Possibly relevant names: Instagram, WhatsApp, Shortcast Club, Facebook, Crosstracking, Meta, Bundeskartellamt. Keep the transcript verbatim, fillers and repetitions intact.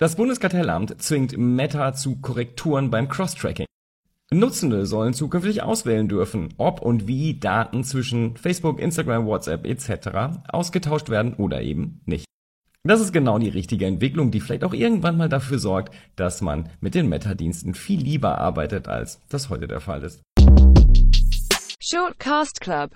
Das Bundeskartellamt zwingt Meta zu Korrekturen beim Crosstracking. Nutzende sollen zukünftig auswählen dürfen, ob und wie Daten zwischen Facebook, Instagram, WhatsApp et cetera ausgetauscht werden oder eben nicht. Das ist genau die richtige Entwicklung, die vielleicht auch irgendwann mal dafür sorgt, dass man mit den Meta-Diensten viel lieber arbeitet, als das heute der Fall ist. Shortcast Club.